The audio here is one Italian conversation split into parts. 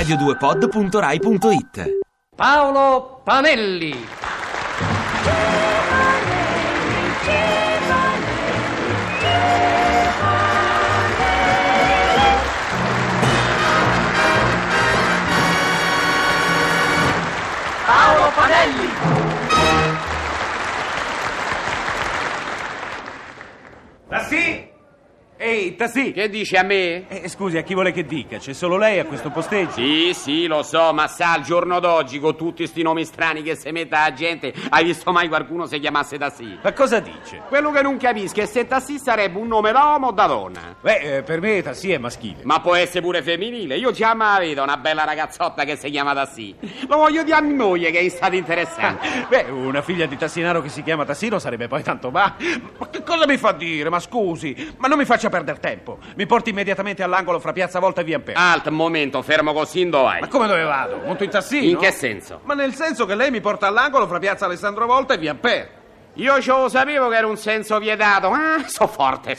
radio2pod.rai.it. Paolo Panelli. Paolo Panelli. Tassi? Ehi, Tassi! Che dici a me? Scusi, a chi vuole che dica? C'è solo lei a questo posteggio? Sì, lo so, ma sa, al giorno d'oggi, con tutti sti nomi strani che si mette la gente, hai visto mai qualcuno se chiamasse Tassi? Ma cosa dice? Quello che non capisco è se Tassi sarebbe un nome d'uomo o da donna. Beh, per me Tassi è maschile. Ma può essere pure femminile. Io già me la vedo una bella ragazzotta che si chiama Tassi. Lo voglio dire a mia moglie, che è stata interessante. Beh, una figlia di Tassinaro che si chiama Tassino sarebbe poi tanto ma. Ma che cosa mi fa dire? Ma scusi, ma non mi faccia perdere tempo. Mi porti immediatamente all'angolo fra piazza Volta e via Ampère. Alt, momento, fermo così, in dove vai? Ma come dove vado? Monto in tassino? In che senso? Ma nel senso che lei mi porta all'angolo fra piazza Alessandro Volta e via Ampère. Io ce lo sapevo che era un senso vietato. Ah, so forte.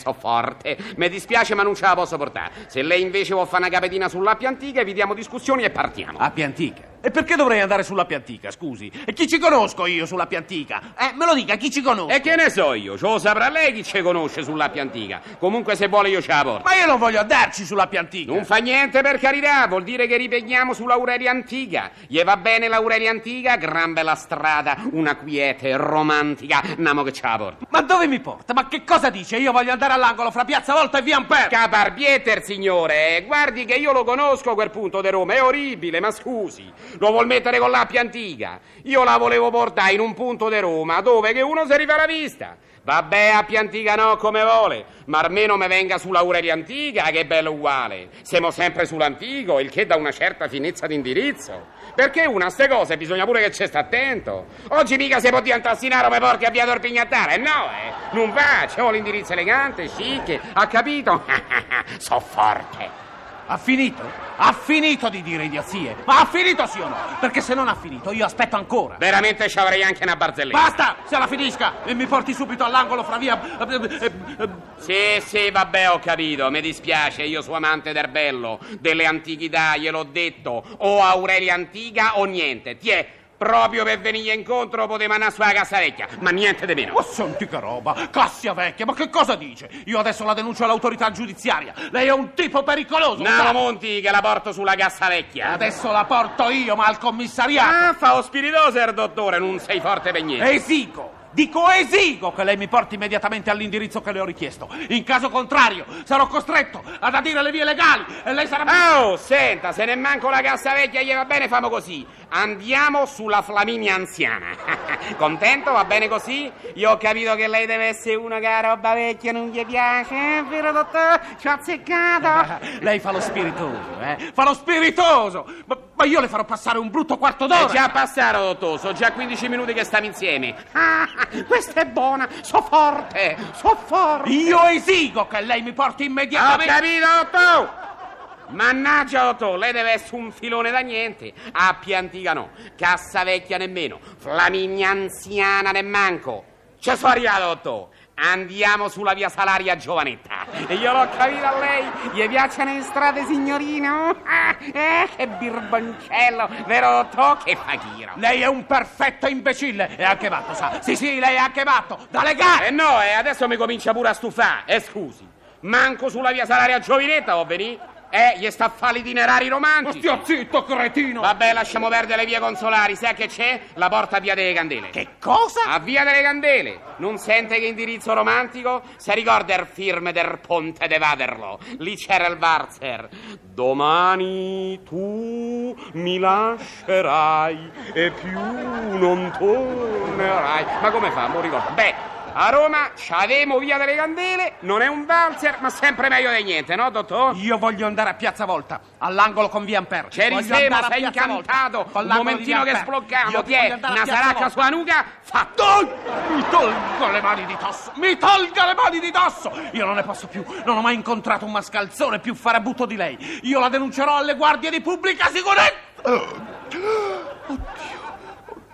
Mi dispiace, ma non ce la posso portare. Se lei invece vuol fare una capetina sull'Appia Antica, evitiamo discussioni e partiamo. Appia Antica? E perché dovrei andare sull'Appia Antica, scusi? E chi ci conosco io sull'Appia Antica? Me lo dica, chi ci conosco? E che ne so io? Ce lo saprà lei chi ci conosce sull'Appia Antica. Comunque, se vuole, io ce la porto. Ma io non voglio andarci sull'Appia Antica. Non fa niente, per carità. Vuol dire che ripegniamo sull'Aurelia Antica. Gli va bene l'Aurelia Antica? Gran bella strada, una quiete romantica. Namo che ce la porta. Ma dove mi porta? Ma che cosa dice? Io voglio andare all'angolo fra piazza Volta e via Ampère. Caparbieter, signore, guardi che io lo conosco quel punto di Roma, è orribile, ma scusi, lo vuol mettere con l'Appia Antica? Io la volevo portare in un punto di Roma dove che uno si rifà la vista. Vabbè, Appia Antica no, come vuole, ma almeno me venga sull'Aurelia Antica, che è bello uguale. Siamo sempre sull'antico, il che dà una certa finezza di indirizzo. Perché una a ste cose bisogna pure che ci sta attento. Oggi mica si può dire un tassinaro me porti a via Torpignattara, no. Non va, c'è l'indirizzo elegante, chic, ha capito? So forte. Ha finito? Ha finito di dire idiozie! Ma ha finito sì o no? Perché se non ha finito io aspetto ancora! Veramente ci avrei anche una barzelletta! Basta! Se la finisca! E mi porti subito all'angolo fra via... Sì, vabbè, ho capito, mi dispiace, io sono amante del bello, delle antichità, gliel'ho detto, o Aurelia Antica o niente, tiè! Proprio per venire incontro poteva andare sulla Cassia Vecchia, ma niente di meno. Ma senti che roba, Cassia Vecchia, ma che cosa dice? Io adesso la denuncio all'autorità giudiziaria, lei è un tipo pericoloso. No, sai? Monti, che la porto sulla Cassia Vecchia. Adesso la porto io, ma al commissariato. Ah, fa lo spiritoso, dottore, non sei forte per niente. Esigo che lei mi porti immediatamente all'indirizzo che le ho richiesto. In caso contrario sarò costretto ad adire le vie legali e lei sarà... Oh, senta, se ne manco la Cassia Vecchia gli va bene, famo così. Andiamo sulla Flaminia anziana. Contento? Va bene così? Io ho capito che lei deve essere una che la roba vecchia non gli piace, vero dottore? Ci ho azzeccato. Lei fa lo spiritoso, Fa lo spiritoso! Ma io le farò passare un brutto quarto d'ora. È già passato, dottore, sono già 15 minuti che stiamo insieme. Questa è buona, so forte. Io esigo che lei mi porti immediatamente. Ho capito, Otto? Mannaggia, Otto, lei deve essere un filone da niente. Appia Antica no, Cassia Vecchia nemmeno, Flaminia anziana nemmanco. Ci sono arrivato, Otto. Andiamo sulla via Salaria giovanetta. E io l'ho capito a lei. Gli piacciono le strade, signorino? Che birboncello, vero Totò? Che faghiro. Lei è un perfetto imbecille. È anche matto, sa? Sì, lei è anche matto. Da legare. E adesso mi comincia pure a stufare. Scusi, manco sulla via Salaria giovanetta o venì? Gli sta a fare itinerari romantici. Ma stia zitto, cretino. Vabbè, lasciamo perdere le vie consolari. Sai che c'è? La porta a via delle candele. Che cosa? A via delle candele. Non sente che indirizzo romantico? Se ricorda il film del ponte di Vaderlo. Lì c'era il valzer. Domani tu mi lascerai e più non tornerai. Ma come fa? Non ricordo. A Roma c'avemo via delle candele, non è un valzer, ma sempre meglio di niente, no, dottore? Io voglio andare a piazza Volta, all'angolo con via Ampère. C'eri sema, sei incantato, un momentino che sbloccavo, ti è una saracca sulla nuca, fatto! Mi tolgo le mani di dosso, Io non ne posso più, non ho mai incontrato un mascalzone più farabutto di lei. Io la denuncerò alle guardie di pubblica sicurezza.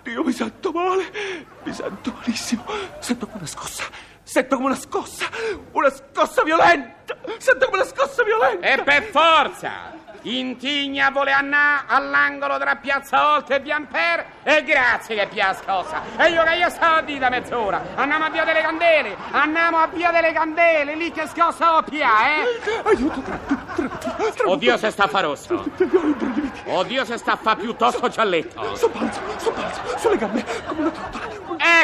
Oddio, mi sento male, mi sento malissimo, sento come una scossa violenta, e per forza, Intigna voleannà all'angolo tra piazza Volta e via Ampère, e grazie che piascosa. E io che stavo a dire da mezz'ora, andiamo a via delle candele, lì che scossa ho pia, Aiuto, oddio se sta a fa rosso. Oddio se sta a fa piuttosto gialletto. Sto pazzo, sulle gambe, come una torta.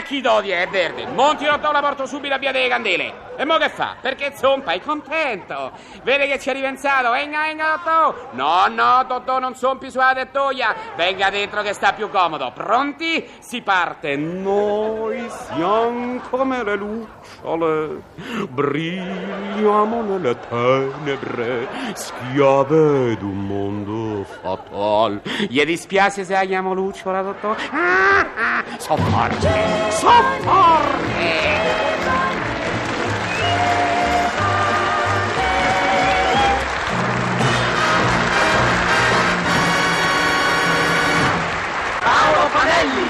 Chi dodi è verde, monti l'otto, la porto subito a via delle candele. E mo che fa? Perché zompa, è contento. Vede che ci è ripensato, venga Totò. No, Totò, non zompi sulla tettoia. Venga dentro che sta più comodo. Pronti? Si parte. Noi siamo come le lucciole, brilliamo nelle tenebre, schiave d'un mondo fatal. Gli dispiace se la chiamo lucciola, Totò? So forte! Paolo Panelli!